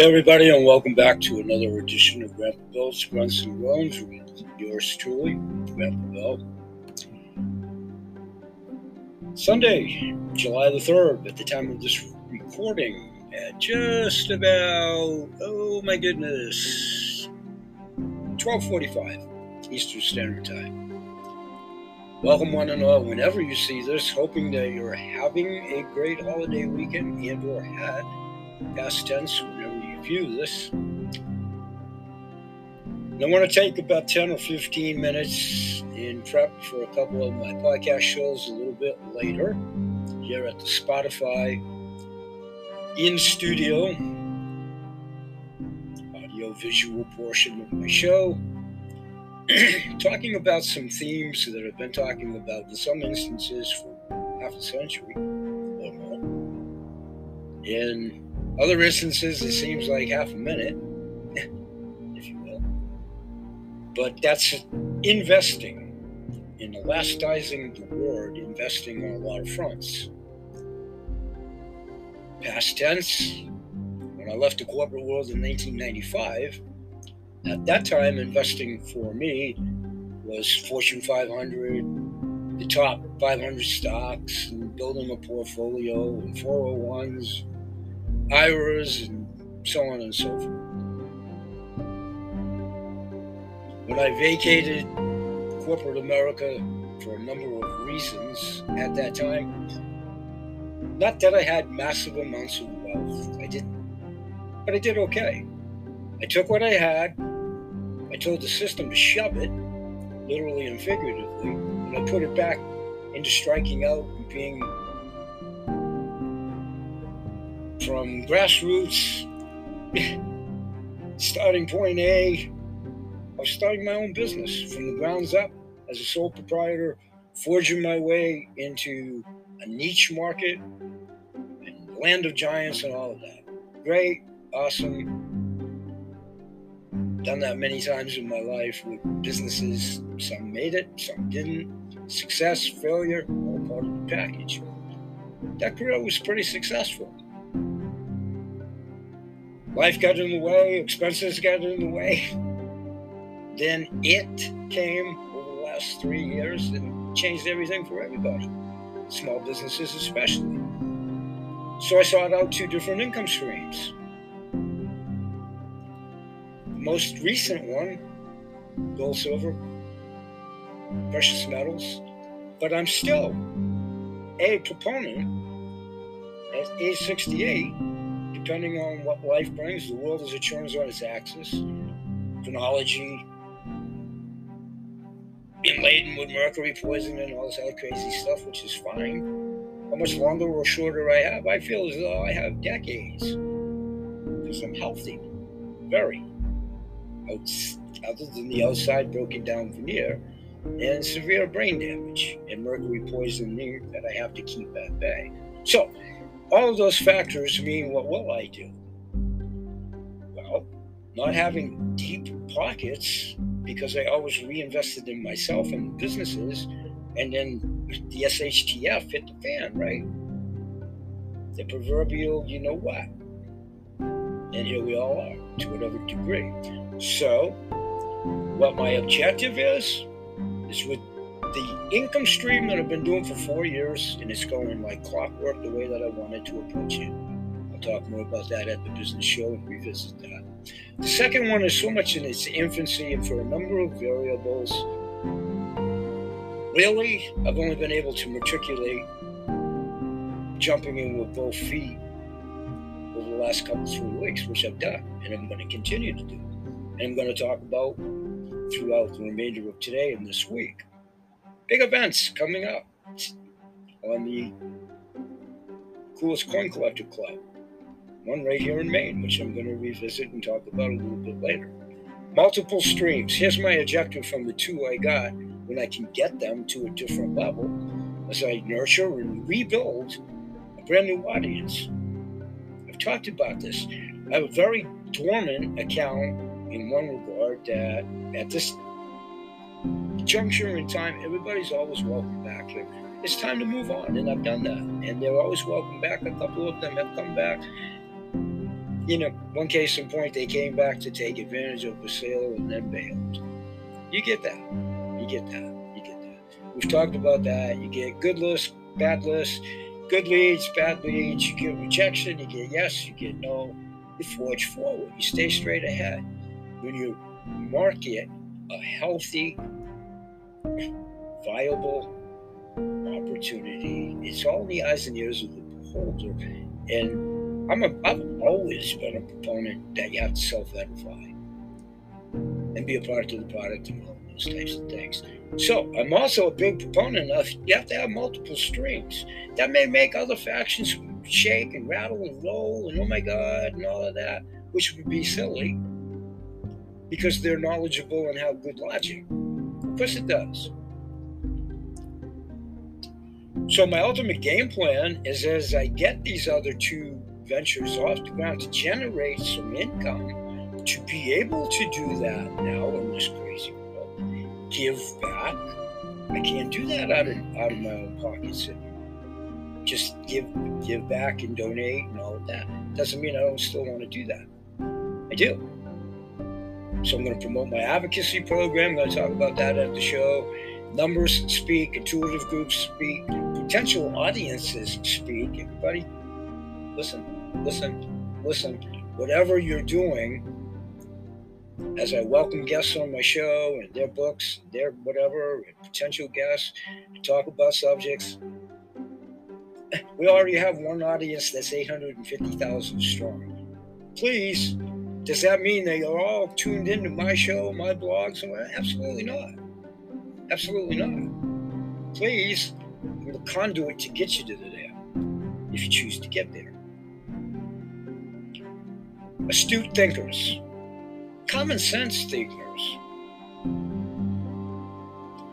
Hey everybody, and welcome back to another edition of Grandpa Bill's Grunts and Groans with yours truly, Grandpa Bill. Sunday, July the 3rd, at the time of this recording, at just about, 12:45 Eastern Standard Time. Welcome one and all whenever you see this, hoping that you're having a great holiday weekend and or had, past tense, whenever you view this. And I want to take about 10 or 15 minutes in prep for a couple of my podcast shows a little bit later here at the Spotify in studio audio visual portion of my show, talking about some themes that I've been talking about in some instances for half a century or more. In other instances, it seems like half a minute, if you will. But that's investing, in elasticizing the word, investing on a lot of fronts. Past tense, when I left the corporate world in 1995, at that time, investing for me was Fortune 500, the top 500 stocks, and building a portfolio, and 401s, IRAs, and so on and so forth. When I vacated corporate America for a number of reasons at that time, not that I had massive amounts of wealth, I didn't, but I did okay. I took what I had, I told the system to shove it, literally and figuratively, and I put it back into striking out and being from grassroots, starting point A, I was starting my own business from the grounds up as a sole proprietor, forging my way into a niche market and land of giants and all of that. Great, awesome. Done that many times in my life with businesses. Some made it, some didn't. Success, failure, all part of the package. That career was pretty successful. Life got in the way, expenses got in the way. Then it came over the last 3 years and changed everything for everybody, small businesses especially. So I sought out two different income streams. The most recent one, gold, silver, precious metals, but I'm still a proponent at age 68, depending on what life brings, the world as it turns on its axis. Phenology, being laden with mercury poison and all this other crazy stuff, which is fine. How much longer or shorter I have, I feel as though I have decades, because I'm healthy, very, other than the outside broken down veneer and severe brain damage and mercury poisoning that I have to keep at bay. So, all of those factors mean, what will I do? Well, not having deep pockets, because I always reinvested in myself and businesses, and then the SHTF hit the fan, right? The proverbial, you know what? And here we all are, to whatever degree. So, what my objective is with the income stream that I've been doing for 4 years, and it's going like clockwork the way that I wanted to approach it. I'll talk more about that at the business show and revisit that. The second one is so much in its infancy, and for a number of variables, really, I've only been able to matriculate jumping in with both feet over the last couple 3 weeks, which I've done, and I'm going to continue to do. And I'm going to talk about throughout the remainder of today and this week. Big events coming up on the Coolest Coin Collector Club. One right here in Maine, which I'm going to revisit and talk about a little bit later. Multiple streams. Here's my objective from the two I got when I can get them to a different level as I nurture and rebuild a brand new audience. I've talked about this. I have a very dormant account in one regard that at this juncture in time, everybody's always welcome back here. It's time to move on, and I've done that. And they're always welcome back. A couple of them have come back. you know, one case in point, they came back to take advantage of Basile and then bailed. You get that. You get that. You get that. We've talked about that. You get good lists, bad lists, good leads, bad leads. You get rejection. You get yes. You get no. You forge forward. You stay straight ahead. When you market a healthy, viable opportunity, it's all in the eyes and ears of the beholder. And I've always been a proponent that you have to self-edify and be a part of the product and all those types of things. So I'm also a big proponent of you have to have multiple streams. That may make other factions shake and rattle and roll and oh my God and all of that, which would be silly because they're knowledgeable and have good logic. Of course it does. So my ultimate game plan is as I get these other two ventures off the ground to generate some income, to be able to do that now in this crazy world, give back. I can't do that out of my own pockets. Just give back and donate and all of that. Doesn't mean I don't still want to do that. I do. So I'm going to promote my advocacy program. I'm going to talk about that at the show. Numbers speak, intuitive groups speak, potential audiences speak. Everybody, listen. Whatever you're doing, as I welcome guests on my show and their books, their whatever, and potential guests, talk about subjects. We already have one audience that's 850,000 strong. Please, does that mean they are all tuned into my show, my blogs? Absolutely not. Absolutely not. Please, I'm the conduit to get you to there, if you choose to get there. Astute thinkers, common sense thinkers.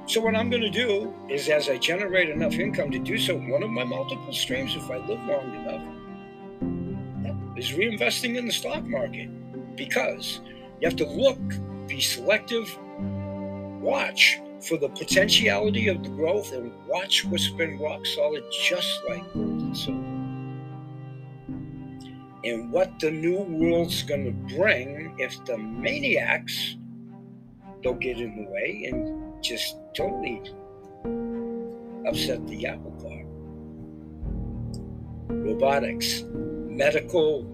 So what I'm going to do is as I generate enough income to do so, one of my multiple streams, if I live long enough, is reinvesting in the stock market because you have to look, be selective, watch for the potentiality of the growth and watch what's been rock solid, just like gold and silver. And what the new world's going to bring if the maniacs don't get in the way and just totally upset the apple cart. Robotics, medical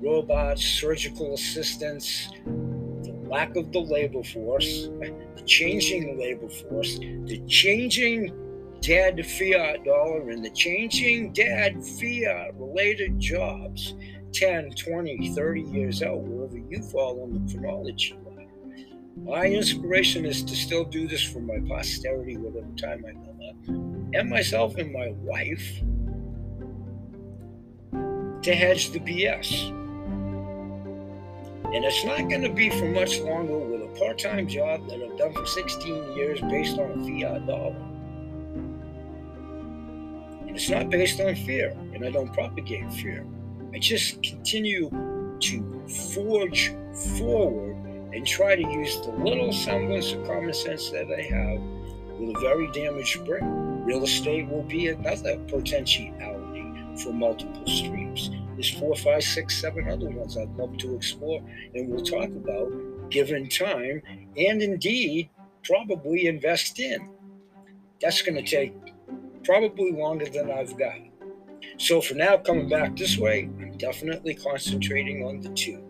robots, surgical assistants, lack of the labor force, the changing labor force, the changing dead fiat dollar, and the changing dead fiat-related jobs 10, 20, 30 years out, wherever you fall on the chronology ladder. My inspiration is to still do this for my posterity, whatever time I come up, and myself and my wife, to hedge the BS. And it's not going to be for much longer with a part-time job that I've done for 16 years based on a fiat dollar. And it's not based on fear, and I don't propagate fear. I just continue to forge forward and try to use the little semblance of common sense that I have with a very damaged brain. Real estate will be another potentiality for multiple streams. There's 4, 5, 6, 7 other ones I'd love to explore and we'll talk about given time and indeed probably invest in. That's going to take probably longer than I've got. So for now, coming back this way, I'm definitely concentrating on the two.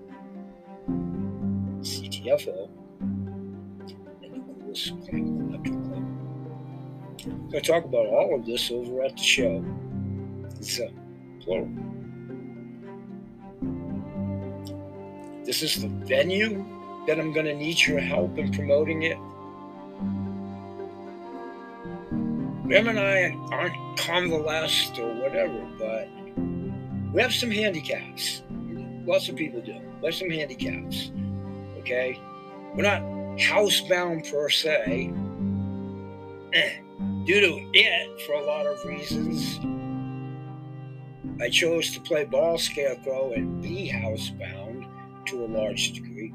CTFO and the coolest coin electric club. I'm going to talk about all of this over at the show. It's a plural. This is the venue that I'm going to need your help in promoting it. Graham and I aren't convalesced or whatever, but we have some handicaps. Lots of people do. We have some handicaps, okay? We're not housebound per se due to it for a lot of reasons. I chose to play ball scarecrow and be housebound to a large degree,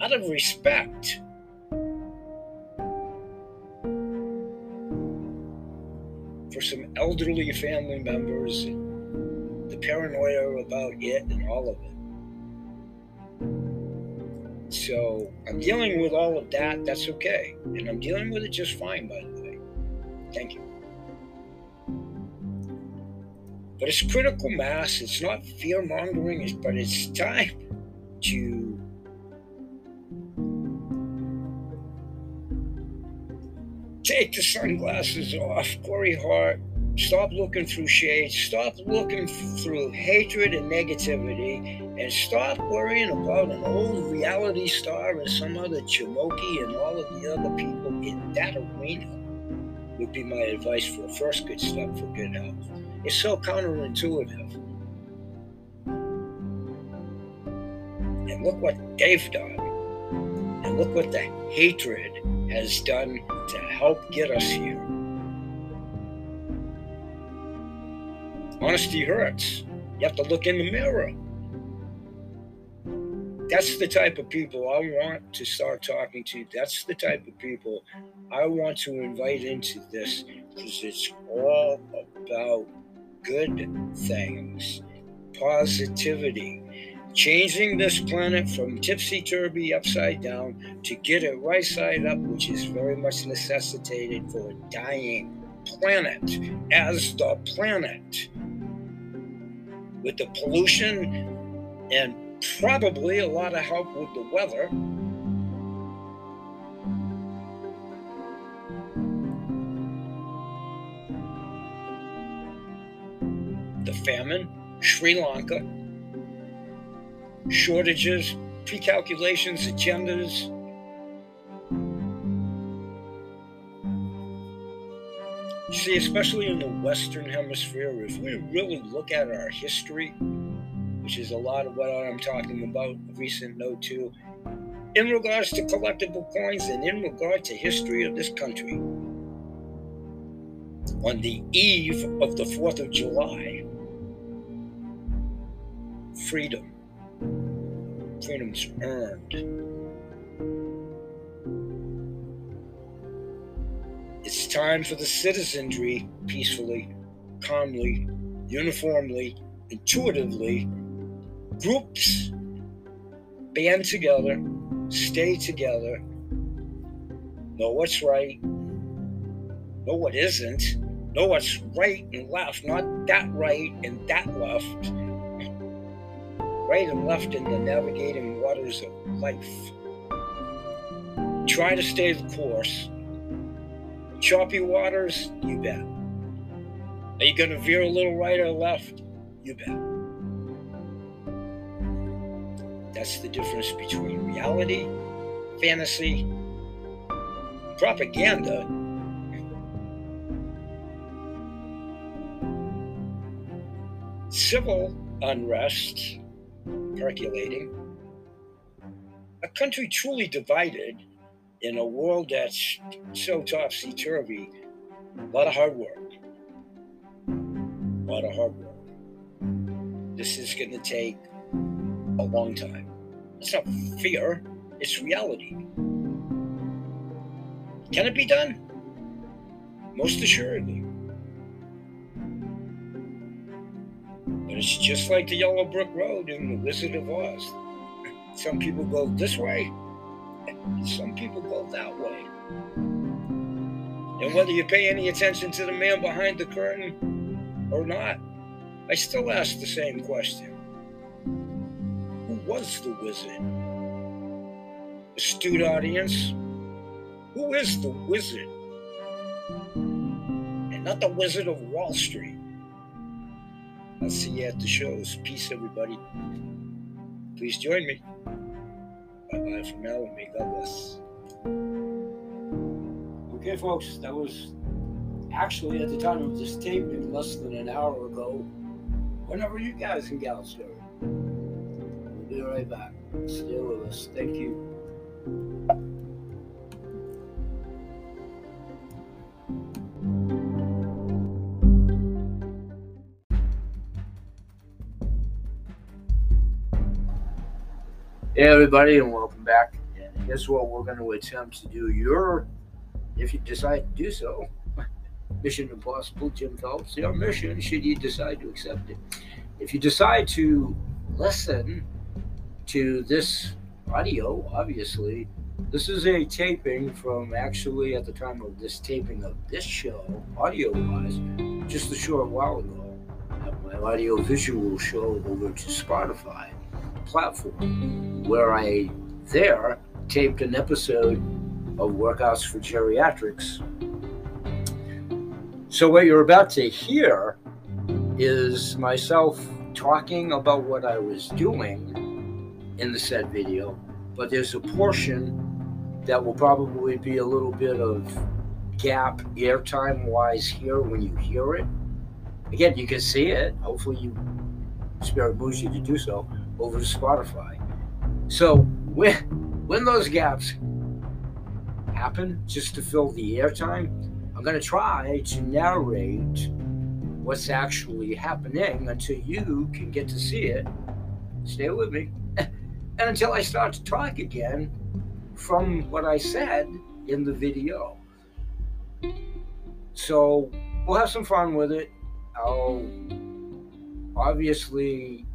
out of respect. For some elderly family members, and the paranoia about it and all of it. So I'm dealing with all of that. That's okay. And I'm dealing with it just fine, by the way. Thank you. But it's critical mass. It's not fear-mongering, but it's time to take the sunglasses off, Corey Hart. Stop looking through shades. Stop looking through hatred and negativity. And stop worrying about an old reality star and some other Jamoki and all of the other people in that arena would be my advice for the first good step for good health. It's so counterintuitive. And look what they've done. And look what the hatred has done to help get us here. Honesty hurts. You have to look in the mirror. That's the type of people I want to start talking to. That's the type of people I want to invite into this, because it's all about good things, positivity, changing this planet from tipsy-turvy upside down to get it right side up, which is very much necessitated for a dying planet as the planet. With the pollution and probably a lot of help with the weather. The famine, Sri Lanka, shortages, pre-calculations, agendas. You see, especially in the Western Hemisphere, if we really look at our history, which is a lot of what I'm talking about, recent note too, in regards to collectible coins and in regard to history of this country. On the eve of the 4th of July, freedom's earned. It's time for the citizenry, peacefully, calmly, uniformly, intuitively, groups band together, stay together, know what's right, know what isn't, know what's right and left, not that right and that left, right and left in the navigating waters of life. Try to stay the course. Choppy waters, you bet. Are you going to veer a little right or left? You bet. That's the difference between reality, fantasy, propaganda, civil unrest percolating, a country truly divided in a world that's so topsy-turvy. A lot of hard work. A lot of hard work. This is going to take a long time. It's not fear, it's reality. Can it be done? Most assuredly. But it's just like the Yellow Brick Road in The Wizard of Oz. Some people go this way, and some people go that way. And whether you pay any attention to the man behind the curtain or not, I still ask the same question. Was the wizard? Astute audience, who is the wizard? And not the Wizard of Wall Street. I'll see you at the shows. Peace, everybody. Please join me. Bye-bye for now, and may God bless. Okay, folks, that was actually, at the time of this taping, less than an hour ago. Whenever you guys in Gals go. Be right back. Stay with us. Thank you. Hey everybody, and welcome back. And guess what? We're going to attempt to do your, if you decide to do so, Mission Impossible, Jim Phelps, your mission, should you decide to accept it. If you decide to listen to this audio, obviously. This is a taping from actually at the time of this taping of this show, audio-wise, just a short while ago, at my audio-visual show over to Spotify platform, where I there taped an episode of Workouts for Geriatrics. So what you're about to hear is myself talking about what I was doing in the said video, but there's a portion that will probably be a little bit of gap airtime-wise here when you hear it. Again, you can see it. Hopefully you spirit moves you to do so over to Spotify. So when those gaps happen, just to fill the airtime, I'm going to try to narrate what's actually happening until you can get to see it. Stay with me. And until I start to talk again from what I said in the video. So we'll have some fun with it. I'll obviously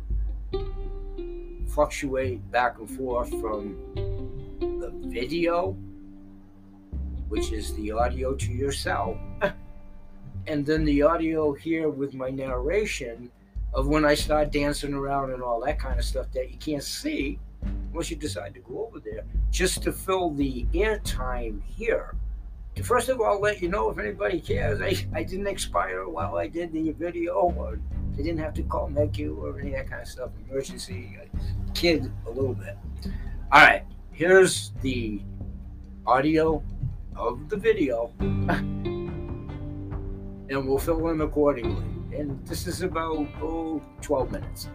fluctuate back and forth from the video, which is the audio to yourself, and then the audio here with my narration of when I start dancing around and all that kind of stuff that you can't see once you decide to go over there, just to fill the airtime here. First of all, I'll let you know if anybody cares. I didn't expire while I did the video, or they didn't have to call NICU or any of that kind of stuff. Emergency kid a little bit. All right, here's the audio of the video, and we'll fill in accordingly. And this is about 12 minutes.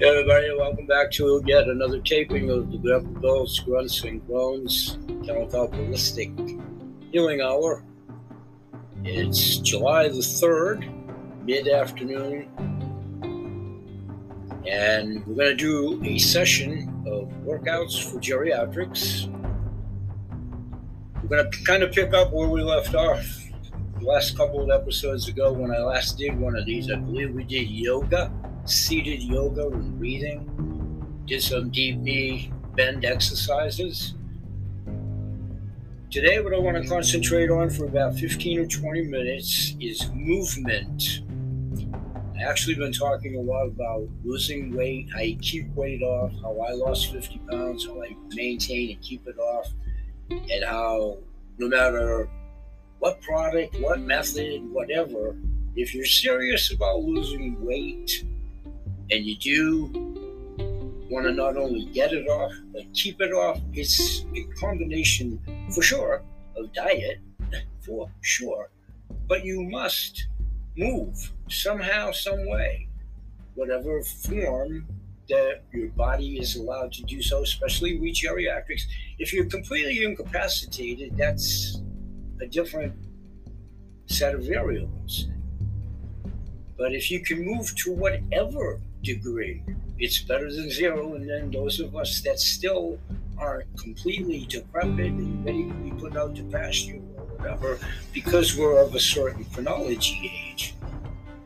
Hey everybody, welcome back to yet another taping of the Grandpa Bill's Grunts and Groans Counter-Ballistic Healing Hour. It's July the 3rd, mid-afternoon, and we're going to do a session of Workouts for Geriatrics. We're going to kind of pick up where we left off the last couple of episodes ago when I last did one of these. I believe we did yoga. Seated yoga and breathing, did some deep knee bend exercises. Today, what I want to concentrate on for about 15 or 20 minutes is movement. I've actually been talking a lot about losing weight, how you keep weight off, how I lost 50 pounds, how I maintain and keep it off, and how no matter what product, what method, whatever, if you're serious about losing weight, and you do want to not only get it off, but keep it off. It's a combination, for sure, of diet, for sure. But you must move somehow, some way, whatever form that your body is allowed to do so, especially with geriatrics. If you're completely incapacitated, that's a different set of variables. But if you can move to whatever degree, it's better than zero. And then those of us that still aren't completely decrepit and ready to be put out to pasture or whatever, because we're of a certain chronology age.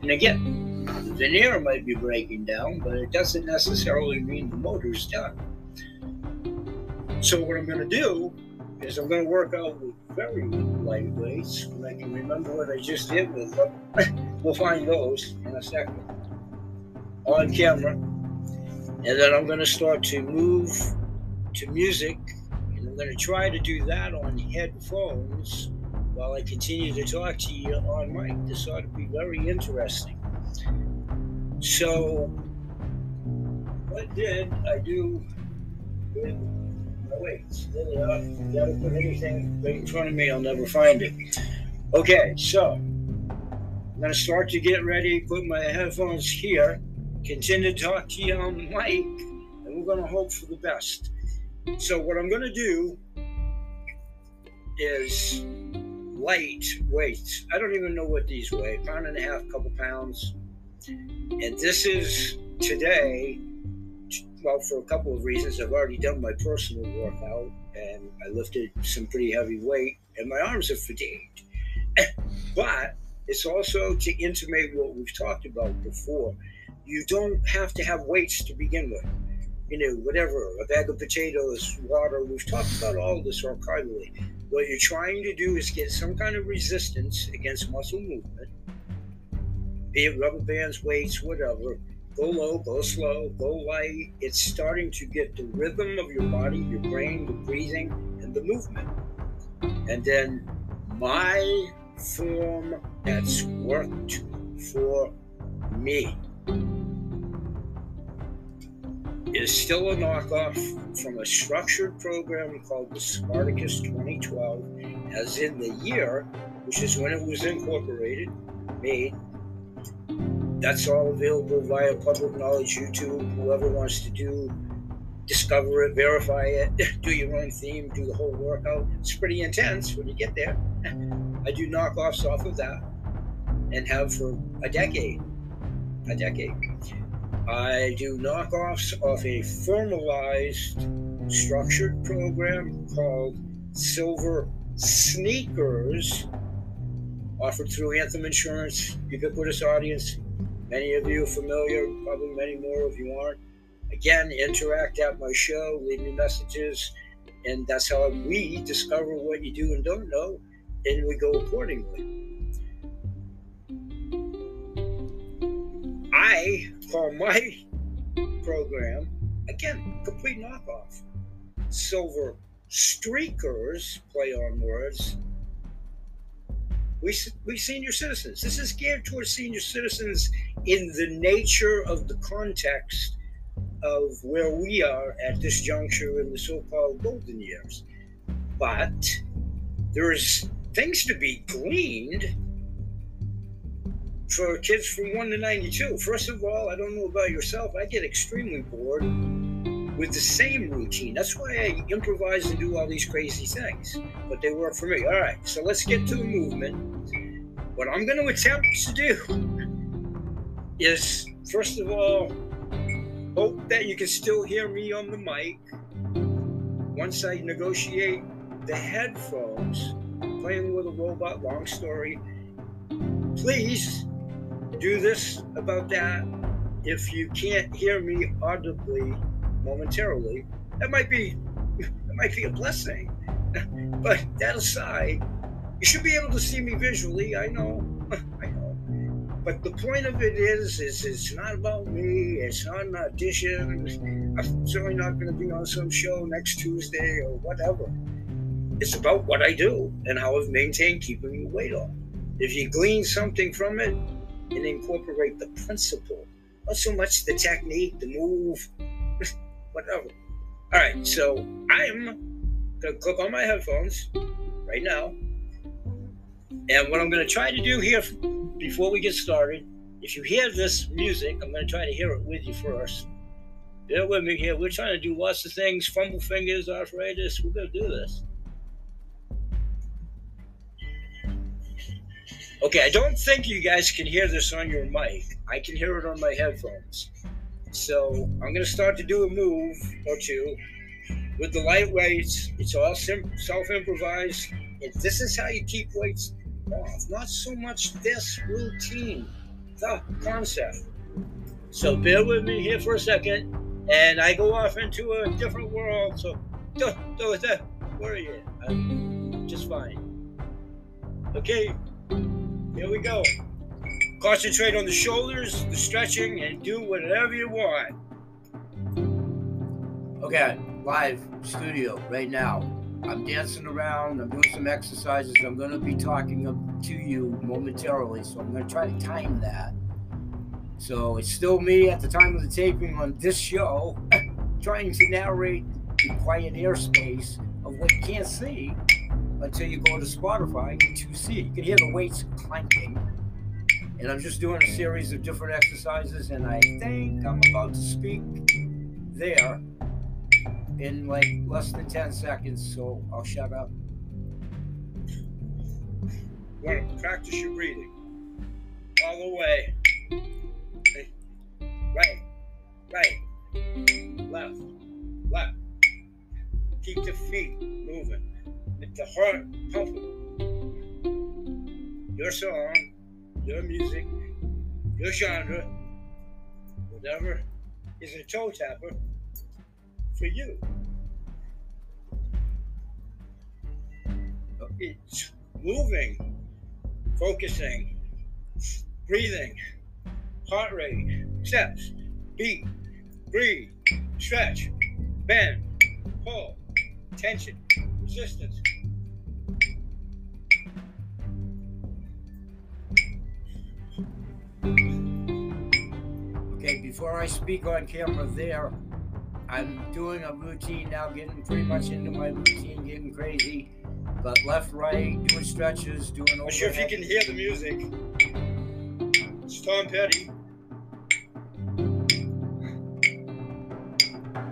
And again, the veneer might be breaking down, but it doesn't necessarily mean the motor's done. So what I'm going to do is I'm going to work out with very light weights. When I can remember what I just did with them, we'll find those in a second on camera. And then I'm going to start to move to music, and I'm going to try to do that on headphones while I continue to talk to you on mic. This ought to be very interesting. So what did I do with my weights? There they are. You gotta put anything right in front of me, I'll never find it. Okay, so I'm gonna start to get ready, put my headphones here, continue to talk to you on mic, and we're gonna hope for the best. So what I'm gonna do is light weights. I don't even know what these weigh, pound and a half, couple pounds. And this is today. Well, for a couple of reasons, I've already done my personal workout, and I lifted some pretty heavy weight, and my arms are fatigued. But it's also to intimate what we've talked about before. You don't have to have weights to begin with. you know, whatever, a bag of potatoes, water. We've talked about all this archivally. What you're trying to do is get some kind of resistance against muscle movement, be it rubber bands, weights, whatever. Go low, go slow, go light. It's starting to get the rhythm of your body, your brain, the breathing, and the movement. And then my form that's worked for me is still a knockoff from a structured program called the Spartacus 2012, as in the year, which is when it was incorporated, made. That's all available via public knowledge, YouTube, whoever wants to do, discover it, verify it, do your own theme, do the whole workout. It's pretty intense when you get there. I do knockoffs off of that and have for a decade. I do knockoffs off a formalized, structured program called Silver Sneakers, offered through Anthem Insurance, ubiquitous audience. Many of you are familiar, probably many more if you aren't. Again, interact at my show, leave me messages, and that's how we discover what you do and don't know, and we go accordingly. I call my program, again, complete knockoff. Silver Streakers, play on words. We senior citizens. This is geared towards senior citizens in the nature of the context of where we are at this juncture in the so-called golden years. But there's things to be gleaned for kids from 1 to 92. First of all, I don't know about yourself, I get extremely bored with the same routine. That's why I improvise and do all these crazy things, but they work for me. All right, so let's get to a movement. What I'm going to attempt to do is, first of all, hope that you can still hear me on the mic. Once I negotiate the headphones, playing with a robot, long story, please do this about that. If you can't hear me audibly momentarily, that might be a blessing. But that aside, you should be able to see me visually. I know. But the point of it is it's not about me. It's not an audition. I'm certainly not going to be on some show next Tuesday or whatever. It's about what I do and how I've maintained keeping the weight off. If you glean something from it and incorporate the principle, not so much the technique, the move, whatever. All right, so I'm going to click on my headphones right now. And what I'm going to try to do here before we get started, if you hear this music, I'm going to try to hear it with you first. Bear with me here. We're trying to do lots of things, fumble fingers, arthritis. We're going to do this. Okay, I don't think you guys can hear this on your mic. I can hear it on my headphones. So I'm going to start to do a move or two with the light weights. It's all self-improvised. And this is how you keep weights off. Not so much this routine, the concept. So bear with me here for a second. And I go off into a different world. So don't worry. I'm just fine. Okay. Here we go. Concentrate on the shoulders, the stretching, and do whatever you want. Okay, live studio right now. I'm dancing around. I'm doing some exercises. I'm going to be talking to you momentarily, so I'm going to try to time that. So it's still me at the time of the taping on this show, trying to narrate the pioneer space of what you can't see until you go to Spotify to see. You can hear the weights clanking. And I'm just doing a series of different exercises, and I think I'm about to speak there in like less than 10 seconds, so I'll shut up. You want to practice your breathing all the way. Okay. Right, left. Keep the feet moving. The heart pumping. Your song, your music, your genre, whatever is a toe tapper, 却硬了。It's moving, focusing, breathing, heart rate, steps, beat, breathe, stretch, bend, pull, tension, resistance.Okay, before I speak on camera there, I'm doing a routine now, getting pretty much into my routine, getting crazy, but left, right, doing stretches, doing overhead. I'm sure if you can hear the music. It's Tom Petty.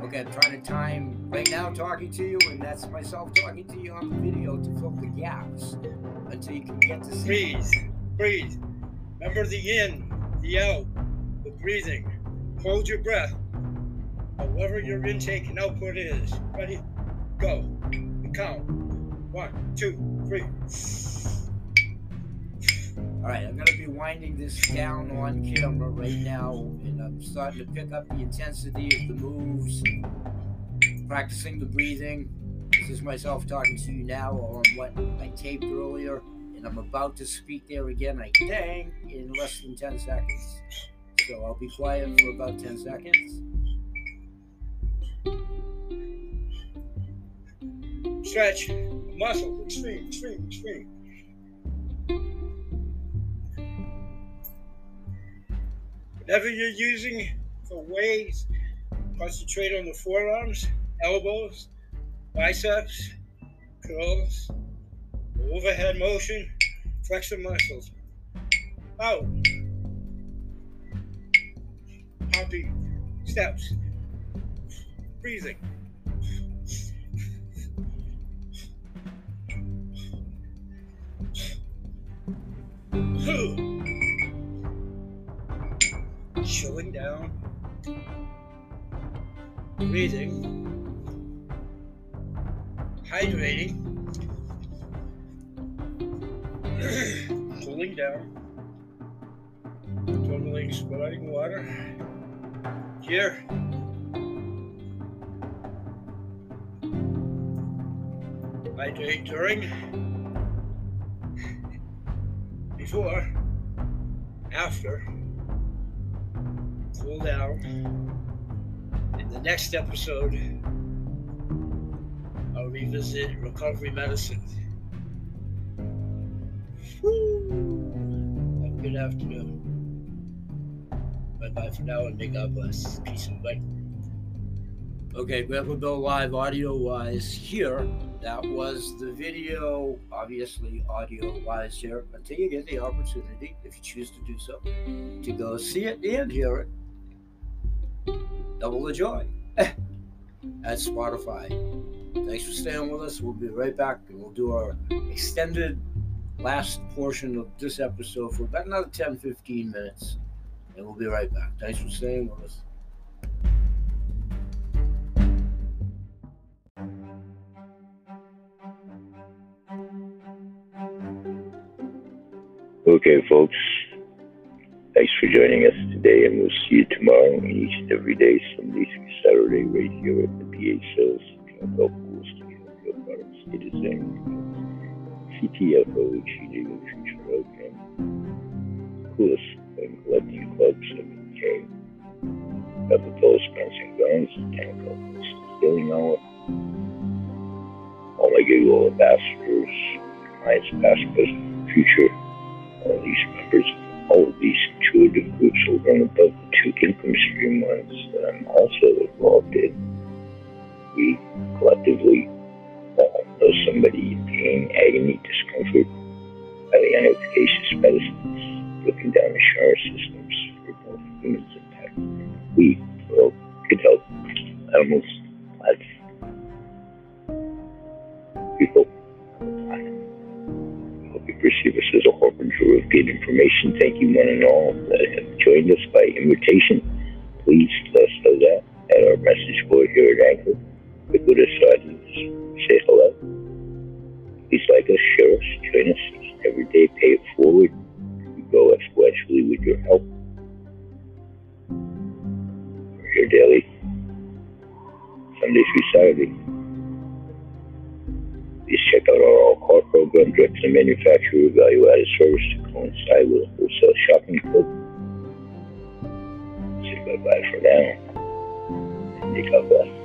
Okay, I'm trying to time right now talking to you, and that's myself talking to you on the video to fill the gaps until you can get to see. Breathe. Remember the in, the out, the breathing. Hold your breath, however your intake and output is. Ready? Go. And count. 1, 2, 3. All right, I'm going to be winding this down on camera right now, and I'm starting to pick up the intensity of the moves, practicing the breathing. This is myself talking to you now on what I taped earlier. I'm about to speak there again, I think, in less than 10 seconds. So I'll be quiet for about 10 seconds. Stretch, muscle, extreme. Whatever you're using for weights, concentrate on the forearms, elbows, biceps, curls, overhead motion, flex the muscles. Out. Hopping. Steps. Breathing. Chilling down. Breathing. Hydrating.Cooling down, totally exploding water here. Hydrate during, before, after, cool down. In the next episode, I'll revisit recovery medicine.Have a good afternoon. Bye-bye for now, and may God bless. Peace and blessings. Okay, Grandpa Bill Live audio-wise here. That was the video, obviously audio-wise here, until you get the opportunity, if you choose to do so, to go see it and hear it. Double the joy at Spotify. Thanks for staying with us. We'll be right back, and we'll do our extended last portion of this episode for about another 10-15 minutes, and we'll be right back. Thanks for staying with us. Okay, folks, thanks for joining us today, and we'll see you tomorrow and each and every day, Sunday through Saturday, right here at the PA Sales Club. It is CTFO achieving future outcome. Coolest when collecting clubs have been came. At the Pulse Bouncing Grounds, the Tank Office is filling out. All my Giggle ambassadors, clients, past, present, and future. All these members, all of these intuitive groups will learn about the two income stream ones that I'm also involved in. We collectively know somebody in pain, agony, discomfort, highly unefficacious medicines, looking down insurance systems for both humans and pets. We will get help animals, plants, people, and the planet. We hope you perceive us as a harbinger of good information. Thank you, one and all, that have joined us by invitation. Please let us know that at our message board here at Anchor. The good aside is.Say hello. Please like us, share us, join us every day. Pay it forward. You grow exponentially with your help. We're here daily, Sunday through Saturday. Please check out our all-car program, direct-to-manufacturer value-added service to coincide with a wholesale shopping club. Say bye-bye for now. And God bless.